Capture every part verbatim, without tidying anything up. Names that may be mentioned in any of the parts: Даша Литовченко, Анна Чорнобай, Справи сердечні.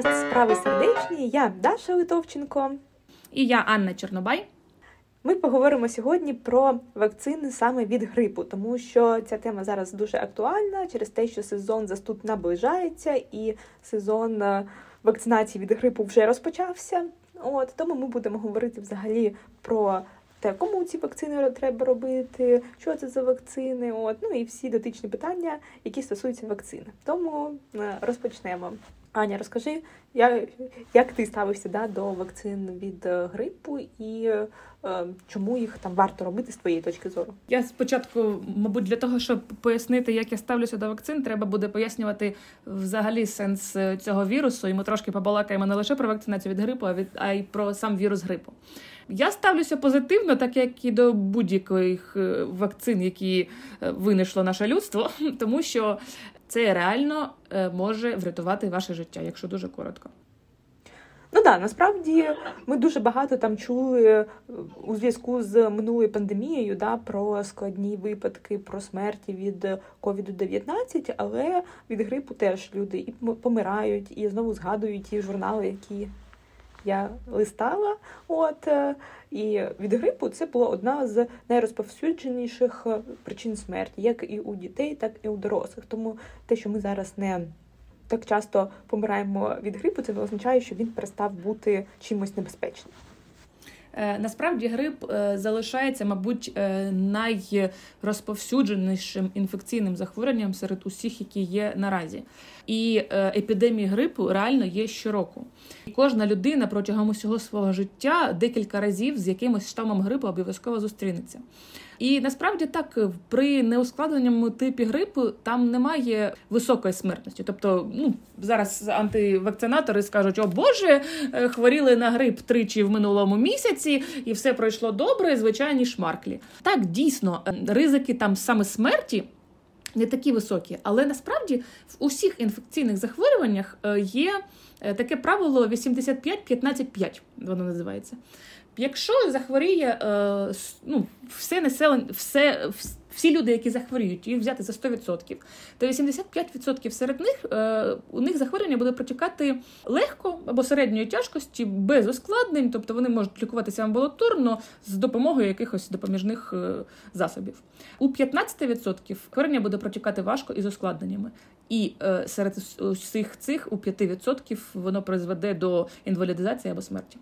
подкаст «Справи сердечні». Я Даша Литовченко. І я Анна Чорнобай. Ми поговоримо сьогодні про вакцини саме від грипу, тому що ця тема зараз дуже актуальна через те, що сезон застуд наближається і сезон вакцинації від грипу вже розпочався. От, тому ми будемо говорити взагалі про те, кому ці вакцини треба робити, що це за вакцини, от, ну і всі дотичні питання, які стосуються вакцин. Тому розпочнемо. Аня, розкажи, як, як ти ставишся да, до вакцин від грипу і е, чому їх там варто робити з твоєї точки зору? Я спочатку, мабуть, для того, щоб пояснити, як я ставлюся до вакцин, треба буде пояснювати взагалі сенс цього вірусу. І ми трошки побалакаємо не лише про вакцинацію від грипу, а, від, а й про сам вірус грипу. Я ставлюся позитивно, так як і до будь-яких вакцин, які винайшло наше людство, тому що це реально може врятувати ваше життя, якщо дуже коротко. Ну так, да, насправді ми дуже багато там чули у зв'язку з минулою пандемією да, про складні випадки, про смерті від ковід дев'ятнадцять, але від грипу теж люди і помирають, і знову згадують ті журнали, які я листала. От, і від грипу це була одна з найрозповсюдженіших причин смерті, як і у дітей, так і у дорослих. Тому те, що ми зараз не так часто помираємо від грипу, це не означає, що він перестав бути чимось небезпечним. Насправді грип залишається, мабуть, найрозповсюдженішим інфекційним захворюванням серед усіх, які є наразі. І епідемії грипу реально є щороку. Кожна людина протягом усього свого життя декілька разів з якимось штамом грипу обов'язково зустрінеться. І насправді так, при неускладненому типі грипу там немає високої смертності. Тобто, ну, зараз антивакцинатори скажуть, о боже, хворіли на грип тричі в минулому місяці, і все пройшло добре, звичайні шмарклі. Так, дійсно, ризики там саме смерті не такі високі, але насправді в усіх інфекційних захворюваннях є таке правило вісімдесят п'ять п'ятнадцять п'ять, воно називається. Якщо захворіє ну, все населення, все, всі люди, які захворіють, їх взяти за сто відсотків, то вісімдесят п'ять відсотків серед них, у них захворювання буде протікати легко або середньої тяжкості, без ускладнень, тобто вони можуть лікуватися амбулаторно з допомогою якихось допоміжних засобів. У п'ятнадцять відсотків хворіння буде протікати важко і з ускладненнями. І серед усіх цих у п'ять відсотків воно призведе до інвалідизації або смерті.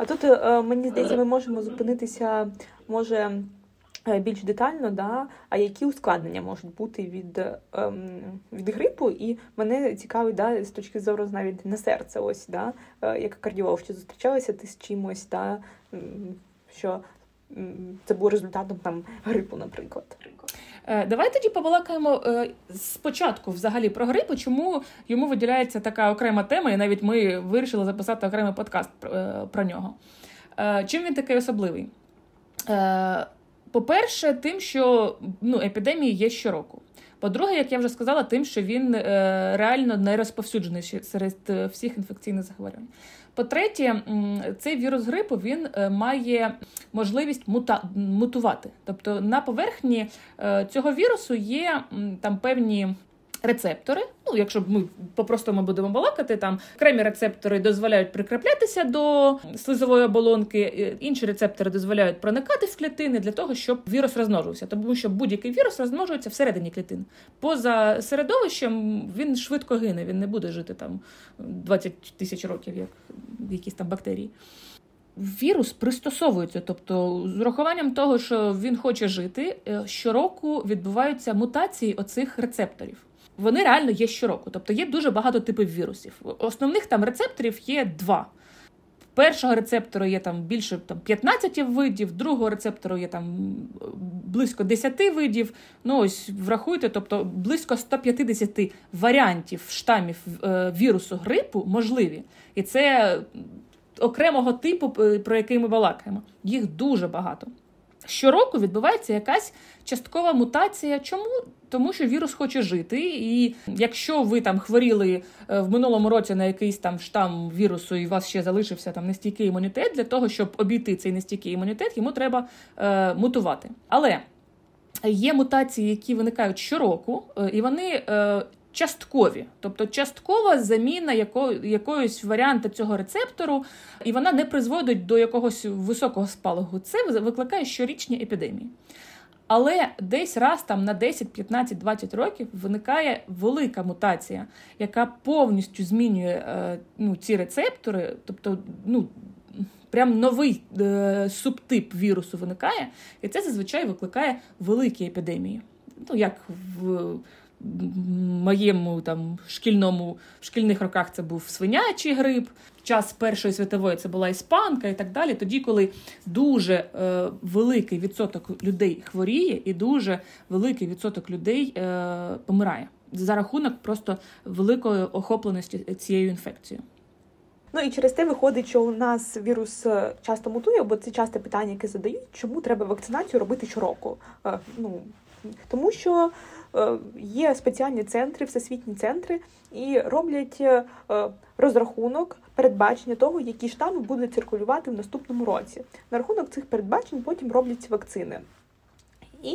А тут, мені здається, ми можемо зупинитися, може, більш детально, да? А які ускладнення можуть бути від, від грипу. І мене цікавить, да, з точки зору навіть на серце, ось, да? Як кардіолог, чи зустрічалася ти з чимось, да? Що це було результатом там, грипу, наприклад. Давай тоді побалакаємо спочатку взагалі про грипу, чому йому виділяється така окрема тема, і навіть ми вирішили записати окремий подкаст про нього. Чим він такий особливий? По-перше, тим, що ну, епідемії є щороку. По-друге, як я вже сказала, тим, що він реально найрозповсюдженіший серед всіх інфекційних захворювань. По-третє, цей вірус грипу, він має можливість мута... мутувати. Тобто на поверхні цього вірусу є там певні рецептори. Ну, якщо ми по-простому будемо балакати, там окремі рецептори дозволяють прикріплятися до слизової оболонки, інші рецептори дозволяють проникати в клітини для того, щоб вірус розмножувався. Тому що будь-який вірус розмножується всередині клітин. Поза середовищем він швидко гине, він не буде жити там двадцять тисяч років, як якісь там бактерії. Вірус пристосовується, тобто з урахуванням того, що він хоче жити, щороку відбуваються мутації оцих рецепторів. Вони реально є щороку, тобто є дуже багато типів вірусів. Основних там рецепторів є два. Першого рецептору є там більше там, п'ятнадцять видів, другого рецептору є там близько десять видів. Ну ось врахуйте, тобто близько сто п'ятдесят варіантів штамів вірусу грипу можливі. І це окремого типу, про який ми балакаємо. Їх дуже багато. Щороку відбувається якась часткова мутація. Чому? Тому що вірус хоче жити, і якщо ви там хворіли в минулому році на якийсь там штам вірусу, і у вас ще залишився там нестійкий імунітет, для того, щоб обійти цей нестійкий імунітет, йому треба е, мутувати. Але є мутації, які виникають щороку, і вони е, часткові. Тобто часткова заміна яко, якоїсь варіанта цього рецептору, і вона не призводить до якогось високого спалаху. Це викликає щорічні епідемії. Але десь раз там на десять, п'ятнадцять, двадцять років виникає велика мутація, яка повністю змінює ну, ці рецептори, тобто, ну, прям новий е, субтип вірусу виникає, і це зазвичай викликає великі епідемії. Ну, як в моєму там шкільному, в шкільних роках це був свинячий грип, в час Першої світової це була іспанка і так далі. Тоді, коли дуже е, великий відсоток людей хворіє і дуже великий відсоток людей е, помирає за рахунок просто великої охопленості цією інфекцією. Ну і через те виходить, що у нас вірус часто мутує, бо це часте питання, яке задають, чому треба вакцинацію робити щороку. Е, ну, тому що є спеціальні центри, всесвітні центри, і роблять розрахунок, передбачення того, які штами будуть циркулювати в наступному році. На рахунок цих передбачень потім роблять вакцини. І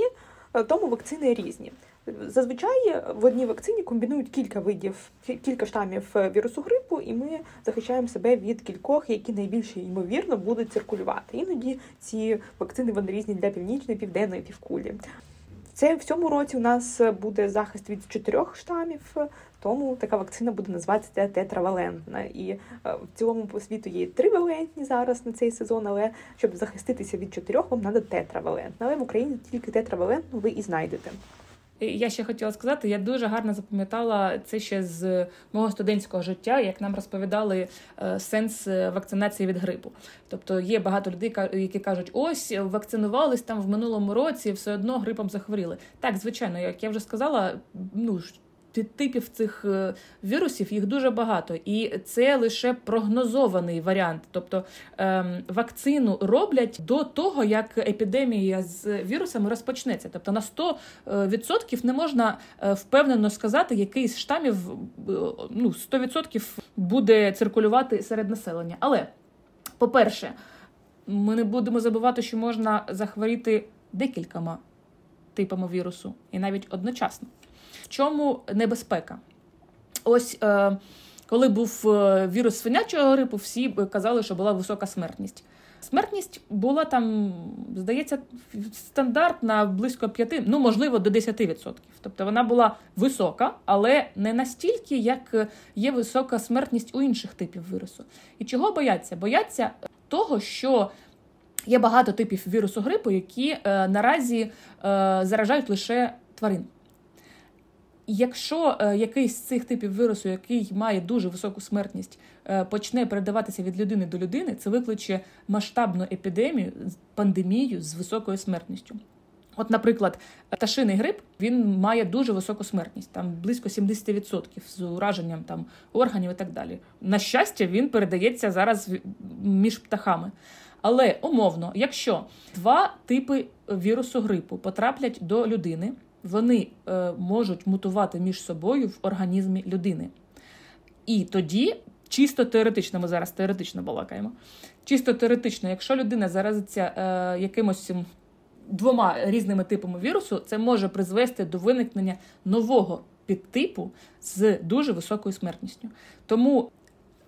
тому вакцини різні. Зазвичай в одній вакцині комбінують кілька видів, кілька штамів вірусу грипу, і ми захищаємо себе від кількох, які найбільше ймовірно будуть циркулювати. Іноді ці вакцини вони різні для північної, південної півкулі. Це в цьому році у нас буде захист від чотирьох штамів, тому така вакцина буде називатися тетравалентна. І в цілому по світу є тривалентні зараз на цей сезон, але щоб захиститися від чотирьох, вам треба тетравалентна. Але в Україні тільки тетравалентну ви і знайдете. Я ще хотіла сказати, я дуже гарно запам'ятала це ще з мого студентського життя, як нам розповідали сенс вакцинації від грипу. Тобто є багато людей, які кажуть, ось, вакцинувались там в минулому році, все одно грипом захворіли. Так, звичайно, як я вже сказала, ну, типів цих вірусів, їх дуже багато. І це лише прогнозований варіант. Тобто ем, вакцину роблять до того, як епідемія з вірусами розпочнеться. Тобто на сто відсотків не можна впевнено сказати, який з штамів ну, сто відсотків буде циркулювати серед населення. Але, по-перше, ми не будемо забувати, що можна захворіти декількома типами вірусу. І навіть одночасно. В чому небезпека? Ось, е, коли був вірус свинячого грипу, всі казали, що була висока смертність. Смертність була там, здається, стандартна близько п'яти, ну, можливо, до десяти відсотків. Тобто вона була висока, але не настільки, як є висока смертність у інших типів вірусу. І чого бояться? Бояться того, що є багато типів вірусу грипу, які е, наразі е, заражають лише тварин. Якщо якийсь з цих типів вірусу, який має дуже високу смертність, почне передаватися від людини до людини, це викличе масштабну епідемію, пандемію з високою смертністю. От, наприклад, пташиний грип, він має дуже високу смертність, там близько сімдесят відсотків з ураженням там, органів і так далі. На щастя, він передається зараз між птахами. Але, умовно, якщо два типи вірусу грипу потраплять до людини, вони е, можуть мутувати між собою в організмі людини. І тоді, чисто теоретично, ми зараз теоретично балакаємо, чисто теоретично, якщо людина заразиться е, якимось двома різними типами вірусу, це може призвести до виникнення нового підтипу з дуже високою смертністю. Тому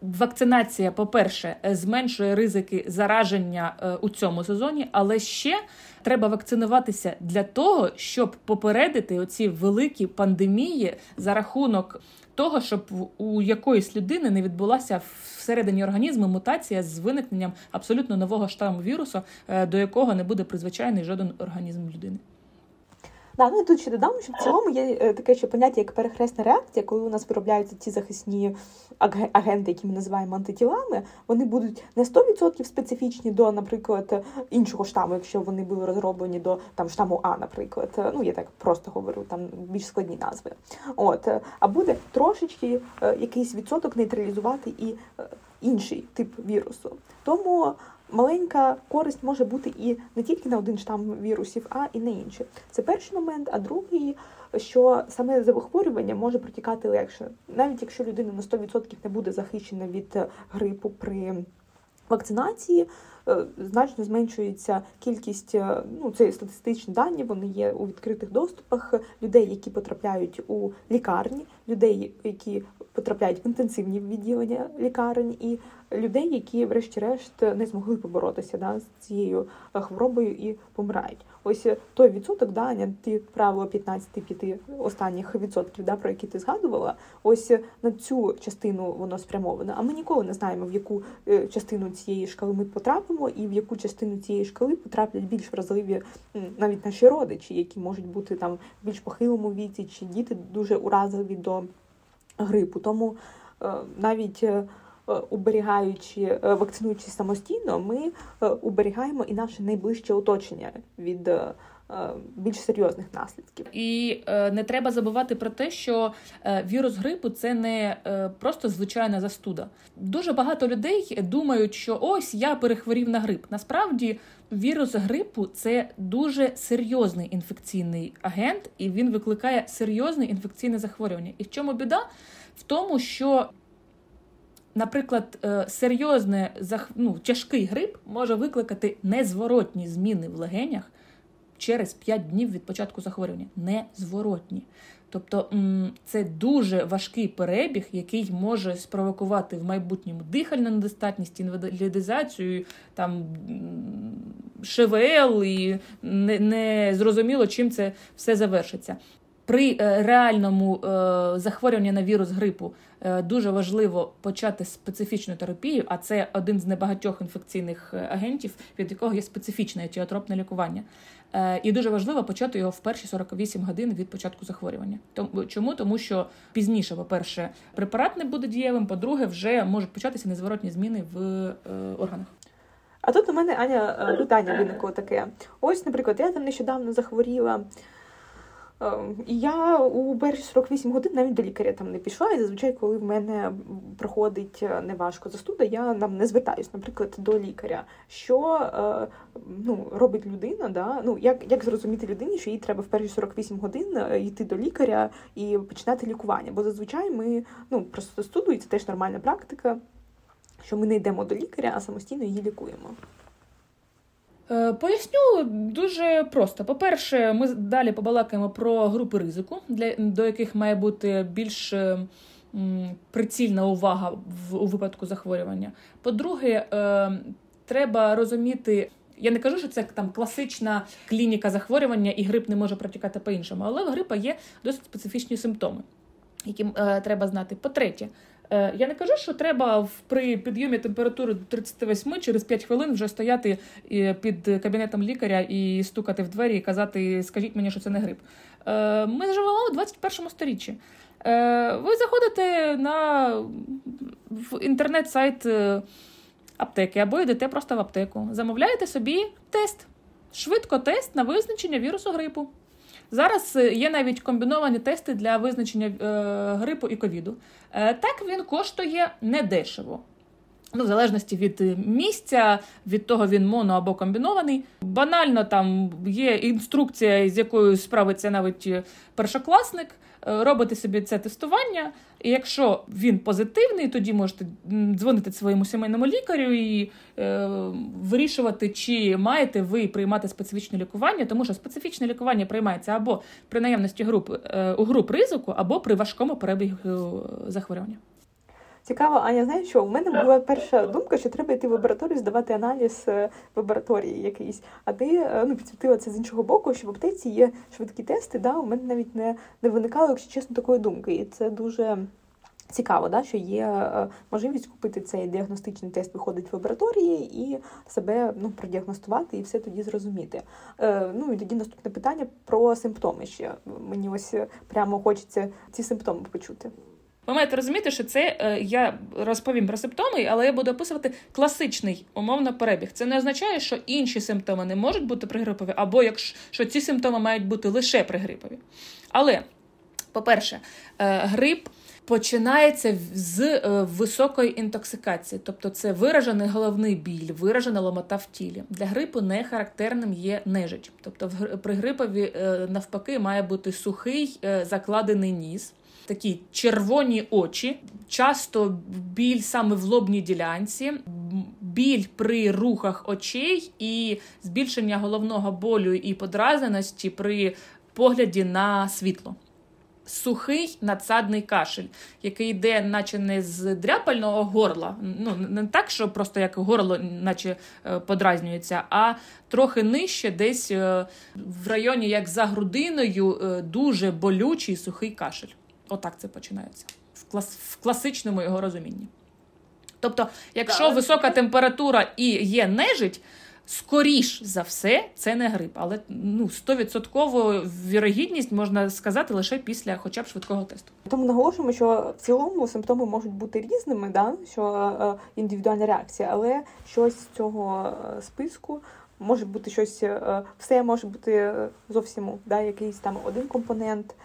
вакцинація, по-перше, зменшує ризики зараження у цьому сезоні, але ще треба вакцинуватися для того, щоб попередити оці великі пандемії за рахунок того, щоб у якоїсь людини не відбулася всередині організму мутація з виникненням абсолютно нового штаму вірусу, до якого не буде призвичайний жоден організм людини. Да, ну, я тут ще додам, що в цілому є таке ще поняття, як перехресна реакція, коли у нас виробляються ті захисні агенти, які ми називаємо антитілами, вони будуть не сто відсотків специфічні до, наприклад, іншого штаму, якщо вони були розроблені до там, штаму А, наприклад. Ну, я так просто говорю, там більш складні назви. От. А буде трошечки якийсь відсоток нейтралізувати і інший тип вірусу. Тому маленька користь може бути і не тільки на один штам вірусів, а і на інші. Це перший момент, а другий, що саме захворювання може протікати легше. Навіть якщо людина на сто відсотків не буде захищена від грипу при вакцинації, значно зменшується кількість, ну це статистичні дані, вони є у відкритих доступах, людей, які потрапляють у лікарні, людей, які потрапляють в інтенсивні відділення лікарень, і людей, які врешті-решт не змогли поборотися да, з цією хворобою і помирають. Ось той відсоток, да, ти правило п'ятнадцять п'ять останніх відсотків, да, про які ти згадувала, ось на цю частину воно спрямовано. А ми ніколи не знаємо, в яку частину цієї шкали ми потрапимо і в яку частину цієї шкали потраплять більш вразливі навіть наші родичі, які можуть бути там в більш похилому віці, чи діти дуже уразливі до грипу. Тому навіть уберігаючи, вакцинуючись самостійно, ми уберігаємо і наше найближче оточення від більш серйозних наслідків. І не треба забувати про те, що вірус грипу – це не просто звичайна застуда. Дуже багато людей думають, що ось я перехворів на грип. Насправді вірус грипу – це дуже серйозний інфекційний агент, і він викликає серйозне інфекційне захворювання. І в чому біда? В тому, що наприклад, серйозне, ну, тяжкий грип може викликати незворотні зміни в легенях через п'ять днів від початку захворювання. Незворотні. Тобто це дуже важкий перебіг, який може спровокувати в майбутньому дихальну недостатність, інвалідизацію, там, ШВЛ і не, не зрозуміло, чим це все завершиться. При реальному захворюванні на вірус грипу дуже важливо почати специфічну терапію, а це один з небагатьох інфекційних агентів, від якого є специфічне етіотропне лікування. І дуже важливо почати його в перші сорок вісім годин від початку захворювання. Чому? Тому що пізніше, по-перше, препарат не буде дієвим, по-друге, вже можуть початися незворотні зміни в органах. А тут у мене, Аня, питання виникло таке. Ось, наприклад, я там нещодавно захворіла, і я у перші сорок вісім годин навіть до лікаря там не пішла, і зазвичай, коли в мене проходить неважко застуда, я там не звертаюсь, наприклад, до лікаря. Що ну, робить людина, да? Ну, як, як зрозуміти людині, що їй треба в перші сорок вісім годин йти до лікаря і починати лікування? Бо зазвичай ми, ну, просто застуду, і це теж нормальна практика, що ми не йдемо до лікаря, а самостійно її лікуємо. Поясню дуже просто. По-перше, ми далі побалакаємо про групи ризику, для, до яких має бути більш м, прицільна увага в, у випадку захворювання. По-друге, е, треба розуміти, я не кажу, що це там класична клініка захворювання і грип не може протікати по-іншому, але в грипа є досить специфічні симптоми, які е, треба знати. По-третє, я не кажу, що треба при підйомі температури до тридцять вісім через п'ять хвилин вже стояти під кабінетом лікаря і стукати в двері і казати, скажіть мені, що це не грип. Ми живемо в двадцять першому сторіччі. Ви заходите на в інтернет-сайт аптеки або йдете просто в аптеку. Замовляєте собі тест. Швидко тест на визначення вірусу грипу. Зараз є навіть комбіновані тести для визначення е, грипу і ковіду. Е, так він коштує недешево. Ну, в залежності від місця, від того він моно або комбінований. Банально там є інструкція, з якою справиться навіть першокласник. Е, робите собі це тестування. І якщо він позитивний, тоді можете дзвонити своєму сімейному лікарю і е, вирішувати, чи маєте ви приймати специфічне лікування, тому що специфічне лікування приймається або при наявності груп, е, у груп ризику, або при важкому перебігу захворювання. Цікаво, Аня, знаєш що? У мене була перша думка, що треба йти в лабораторію, здавати аналіз в лабораторії якийсь. А ти ну, підсвітила це з іншого боку, що в аптеці є швидкі тести. Да? У мене навіть не, не виникало, якщо чесно, такої думки. І це дуже цікаво, да? Що є можливість купити цей діагностичний тест, виходить в лабораторії і себе ну, продіагностувати і все тоді зрозуміти. Е, ну і тоді наступне питання про симптоми ще. Мені ось прямо хочеться ці симптоми почути. Ви маєте розуміти, що це, я розповім про симптоми, але я буду описувати класичний, умовно, перебіг. Це не означає, що інші симптоми не можуть бути при грипові, або якщо ці симптоми мають бути лише при грипові. Але, по-перше, грип починається з високої інтоксикації. Тобто це виражений головний біль, виражена ломота в тілі. Для грипу не характерним є нежить. Тобто при грипові, навпаки, має бути сухий, закладений ніс. Такі червоні очі, часто біль саме в лобній ділянці, біль при рухах очей і збільшення головного болю і подразненості при погляді на світло. Сухий надсадний кашель, який йде наче не з дряпального горла, ну не так, що просто як горло наче подразнюється, а трохи нижче, десь в районі як за грудиною, дуже болючий сухий кашель. Отак це починається в, клас, в класичному його розумінні. Тобто, якщо висока температура і є нежить, скоріш за все, це не грип, але ну, сто відсотків вірогідність можна сказати лише після хоча б швидкого тесту. Тому наголошуємо, що в цілому симптоми можуть бути різними, да? Що е, індивідуальна реакція, але щось з цього списку може бути щось, е, все може бути зовсім, да? Якийсь там один компонент.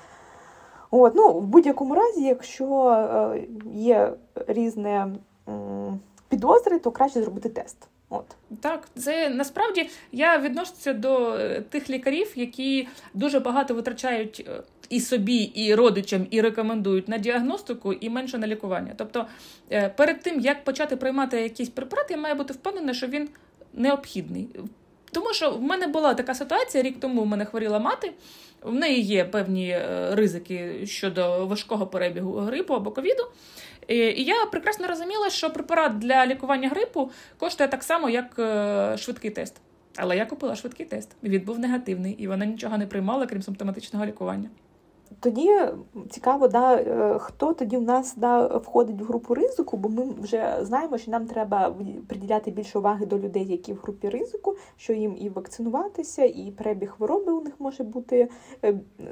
От, ну, в будь-якому разі, якщо е, є різне е, підозри, то краще зробити тест. От. Так, це насправді я відношуся до тих лікарів, які дуже багато витрачають і собі, і родичам, і рекомендують на діагностику і менше на лікування. Тобто перед тим, як почати приймати якісь препарати, я маю бути впевнена, що він необхідний. Тому що в мене була така ситуація, рік тому в мене хворіла мати, в неї є певні ризики щодо важкого перебігу грипу або ковіду. І я прекрасно розуміла, що препарат для лікування грипу коштує так само, як швидкий тест. Але я купила швидкий тест, він був негативний, і вона нічого не приймала, крім симптоматичного лікування. Тоді цікаво, да, хто тоді в нас да, входить в групу ризику, бо ми вже знаємо, що нам треба приділяти більше уваги до людей, які в групі ризику, що їм і вакцинуватися, і перебіг хвороби у них може бути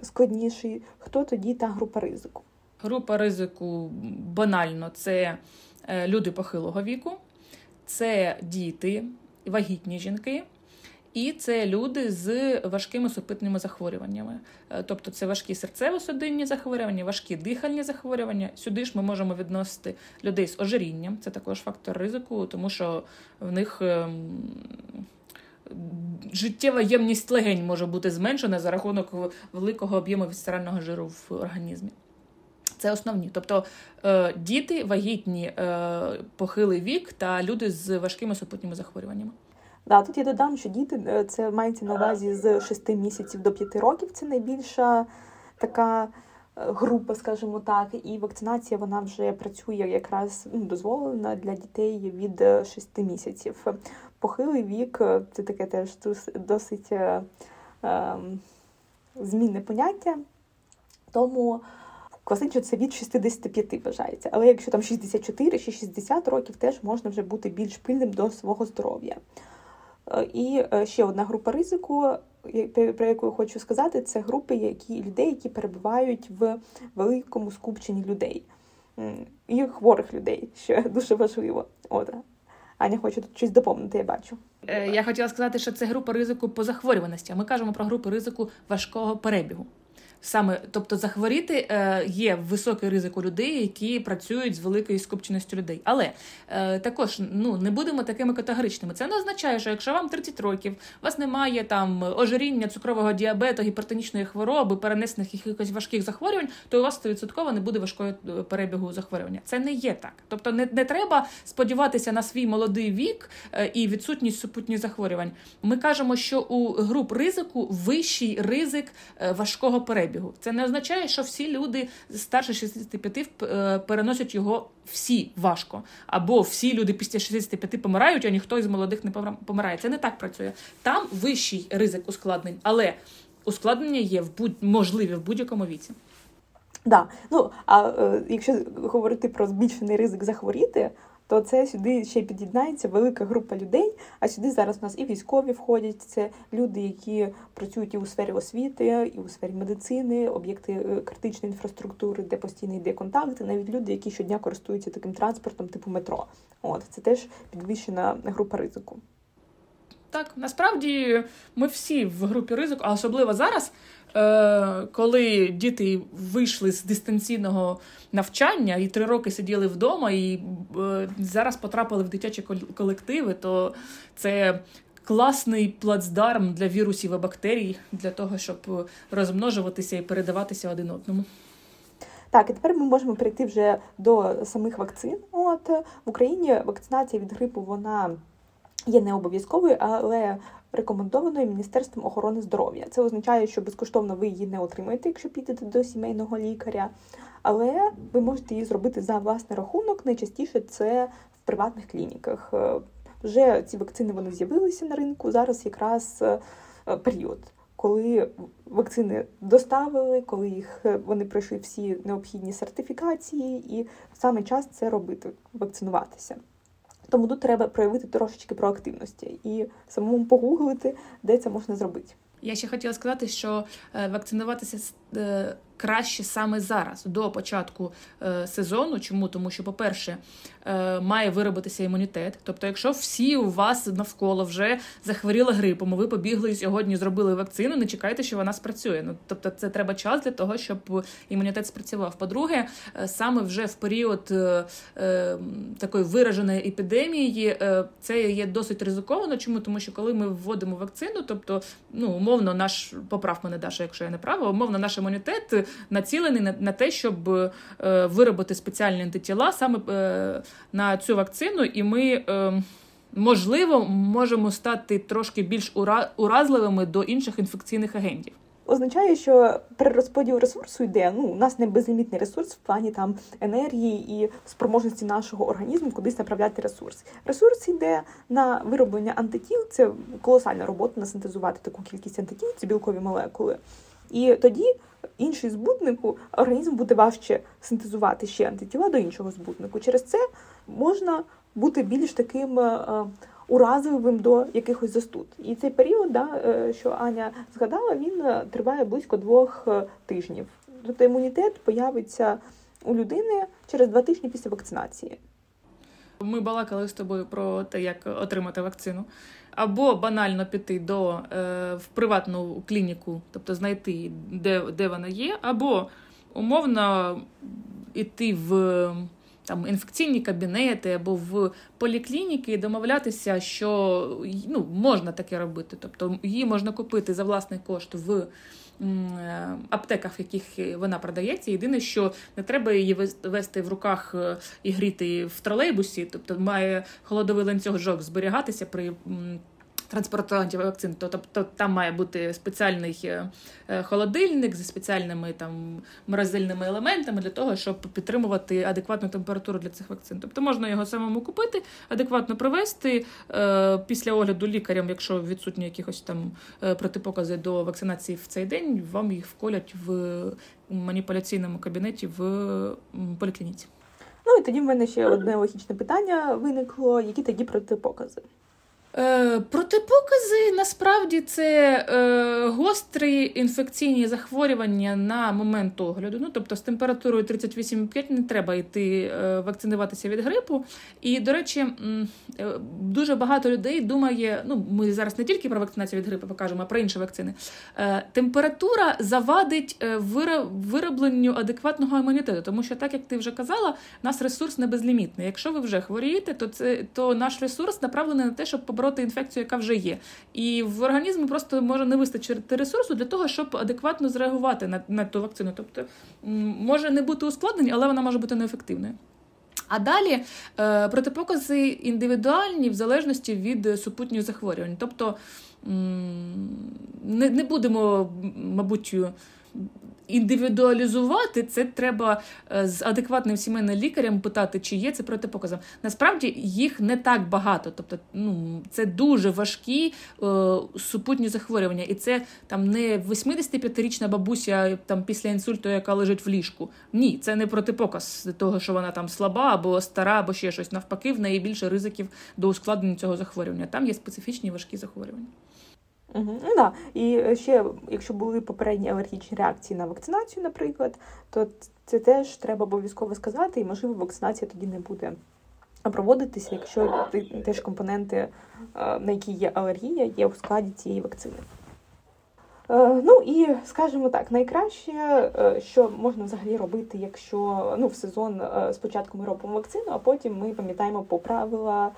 складніший. Хто тоді та група ризику? Група ризику банально – це люди похилого віку, це діти, вагітні жінки. І це люди з важкими супутніми захворюваннями. Тобто це важкі серцево-судинні захворювання, важкі дихальні захворювання. Сюди ж ми можемо відносити людей з ожирінням. Це також фактор ризику, тому що в них життєва ємність легень може бути зменшена за рахунок великого об'єму вісцерального жиру в організмі. Це основні. Тобто діти, вагітні, похилий вік та люди з важкими супутніми захворюваннями. Да, тут я додам, що діти, це мається на увазі з шести місяців до п'яти років, це найбільша така група, скажімо так, і вакцинація, вона вже працює якраз, ну, дозволена для дітей від шести місяців. Похилий вік, це таке теж досить е, е, змінне поняття, тому класично це від шістдесят п'ять вважається, але якщо там шістдесят чотири чи шістдесят років, теж можна вже бути більш пильним до свого здоров'я. І ще одна група ризику, про яку я хочу сказати, це групи які, людей, які перебувають в великому скупченні людей. І хворих людей, що дуже важливо. От. Аня хоче тут щось доповнити, я бачу. Я хотіла сказати, що це група ризику по захворюваності. Ми кажемо про групу ризику важкого перебігу. Саме, тобто захворіти е, є високий ризик у людей, які працюють з великою скупченістю людей. Але е, також ну, не будемо такими категоричними. Це не означає, що якщо вам тридцять років, у вас немає там ожиріння, цукрового діабету, гіпертонічної хвороби, перенесених якихось важких захворювань, то у вас сто відсотків не буде важкого перебігу захворювання. Це не є так. Тобто не, не треба сподіватися на свій молодий вік е, і відсутність супутніх захворювань. Ми кажемо, що у груп ризику вищий ризик е, важкого перебігу. Це не означає, що всі люди старше шістдесят п'ять переносять його всі важко. Або всі люди після шістдесят п'ять помирають, а ніхто із молодих не помирає. Це не так працює. Там вищий ризик ускладнень, але ускладнення є в будь- можливі в будь-якому віці. Да. Ну, а е, якщо говорити про збільшений ризик захворіти, то це сюди ще під'єднається велика група людей, а сюди зараз у нас і військові входять, це люди, які працюють і у сфері освіти, і у сфері медицини, об'єкти критичної інфраструктури, де постійно йде контакт, навіть люди, які щодня користуються таким транспортом типу метро. От, це теж підвищена група ризику. Так, насправді ми всі в групі ризику, а особливо зараз, коли діти вийшли з дистанційного навчання і три роки сиділи вдома, і зараз потрапили в дитячі колективи, то це класний плацдарм для вірусів і бактерій, для того, щоб розмножуватися і передаватися один одному. Так, і тепер ми можемо перейти вже до самих вакцин. От в Україні вакцинація від грипу, вона є не обов'язковою, але рекомендованою Міністерством охорони здоров'я. Це означає, що безкоштовно ви її не отримаєте, якщо підете до сімейного лікаря, але ви можете її зробити за власний рахунок. Найчастіше це в приватних клініках. Вже ці вакцини, вони з'явилися на ринку. Зараз якраз період, коли вакцини доставили, коли їх вони пройшли всі необхідні сертифікації, і саме час це робити, вакцинуватися. Тому тут треба проявити трошечки проактивності і самому погуглити, де це можна зробити. Я ще хотіла сказати, що вакцинуватися краще саме зараз, до початку сезону. Чому? Тому що, по-перше, має виробитися імунітет. Тобто, якщо всі у вас навколо вже захворіли грипом, ви побігли сьогодні, зробили вакцину, не чекайте, що вона спрацює. Ну, тобто, це треба час для того, щоб імунітет спрацював. По-друге, саме вже в період такої вираженої епідемії це є досить ризиковано. Чому? Тому що, коли ми вводимо вакцину, тобто, ну, умовно, наш, поправ мене, Даша, якщо я не права, умовно, наш імунітет націлений на, на те, щоб е, виробити спеціальні антитіла саме е, на цю вакцину, і ми, е, можливо, можемо стати трошки більш ура, уразливими до інших інфекційних агентів. Означає, що перерозподіл ресурсу йде, ну, у нас не безлімітний ресурс в плані там енергії і спроможності нашого організму кудись направляти ресурс. Ресурс йде на вироблення антитіл, це колосальна робота насинтезувати таку кількість антитіл, це білкові молекули. І тоді інший збутнику організм буде важче синтезувати ще антитіла до іншого збутнику. Через це можна бути більш таким уразливим до якихось застуд. І цей період, да, що Аня згадала, він триває близько двох тижнів. Тобто імунітет появиться у людини через два тижні після вакцинації. Ми балакали з тобою про те, як отримати вакцину. Або банально піти до, е, в приватну клініку, тобто знайти, де, де вона є, або умовно йти в там інфекційні кабінети або в поліклініки і домовлятися, що, ну, можна таке робити. Тобто її можна купити за власний кошт в аптеках, в яких вона продається. Єдине, що не треба її вести в руках і гріти в тролейбусі, тобто має холодовий ланцюжок зберігатися при транспортуванні вакцин. Тобто там має бути спеціальний холодильник зі спеціальними там морозильними елементами для того, щоб підтримувати адекватну температуру для цих вакцин. Тобто можна його самому купити, адекватно провести після огляду лікарям, якщо відсутні якісь там протипокази до вакцинації в цей день, вам їх вколять в маніпуляційному кабінеті в поліклініці. Ну і тоді в мене ще одне логічне питання виникло. Які тоді протипокази? Е, протипокази, насправді, це е, гострі інфекційні захворювання на момент огляду. Ну, тобто з температурою тридцять вісім і п'ять не треба йти е, вакцинуватися від грипу. І, до речі, е, дуже багато людей думає, ну, ми зараз не тільки про вакцинацію від грипу покажемо, а про інші вакцини. Е, температура завадить виробленню адекватного імунітету, тому що, так як ти вже казала, наш ресурс не безлімітний. Якщо ви вже хворієте, то, це, то наш ресурс направлений на те, щоб побороти інфекцію, яка вже є. І в організмі просто може не вистачити ресурсу для того, щоб адекватно зреагувати на, на ту вакцину. Тобто може не бути ускладнень, але вона може бути неефективною. А далі е, протипокази індивідуальні в залежності від супутніх захворювань. Тобто не, не будемо, мабуть, індивідуалізувати, це треба з адекватним сімейним лікарем питати, чи є це протипоказом. Насправді їх не так багато, тобто, ну, це дуже важкі е, супутні захворювання, і це там не вісімдесятип'ятирічна бабуся там після інсульту, яка лежить в ліжку. Ні, це не протипоказ того, що вона там слаба або стара, або ще щось. Навпаки, в неї більше ризиків до ускладнення цього захворювання. Там є специфічні важкі захворювання. Угу, ну, да. І ще, якщо були попередні алергічні реакції на вакцинацію, наприклад, то це теж треба обов'язково сказати, і, можливо, вакцинація тоді не буде проводитися, якщо теж компоненти, на які є алергія, є у складі цієї вакцини. Ну і, скажімо так, найкраще, що можна взагалі робити, якщо, ну, в сезон спочатку ми робимо вакцину, а потім ми пам'ятаємо про правила,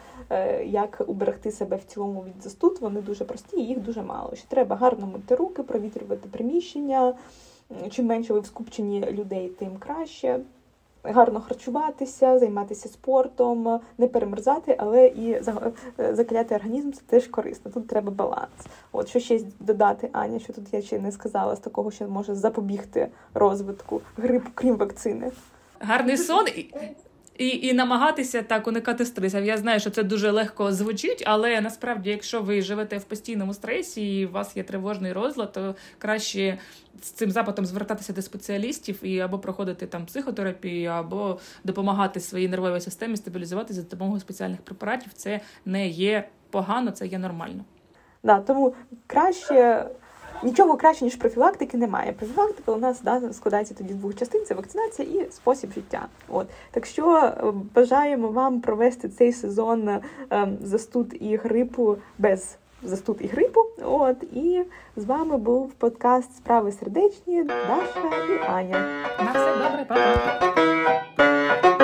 як уберегти себе в цілому від застуд. Вони дуже прості, їх дуже мало. Що треба гарно мити руки, провітрювати приміщення, чим менше ви в скупченні людей, тим краще. Гарно харчуватися, займатися спортом, не перемерзати, але і закаляти організм – це теж корисно. Тут треба баланс. От, що ще додати, Аня, що тут я ще не сказала, з такого, що може запобігти розвитку грипу, крім вакцини. Гарний сон і, і, і намагатися так уникати стресів. Я знаю, що це дуже легко звучить, але насправді, якщо ви живете в постійному стресі і у вас є тривожний розлад, то краще з цим запитом звертатися до спеціалістів і або проходити там психотерапію, або допомагати своїй нервовій системі стабілізуватися за допомогою спеціальних препаратів. Це не є погано, це є нормально. Да, тому краще... Нічого краще, ніж профілактики, немає. Профілактика у нас да, складається тоді з двох частин – це вакцинація і спосіб життя. От. Так що бажаємо вам провести цей сезон ем, застуд і грипу без застуд і грипу. От. І з вами був подкаст «Справи сердечні» Даша і Аня. На все добре, па-па!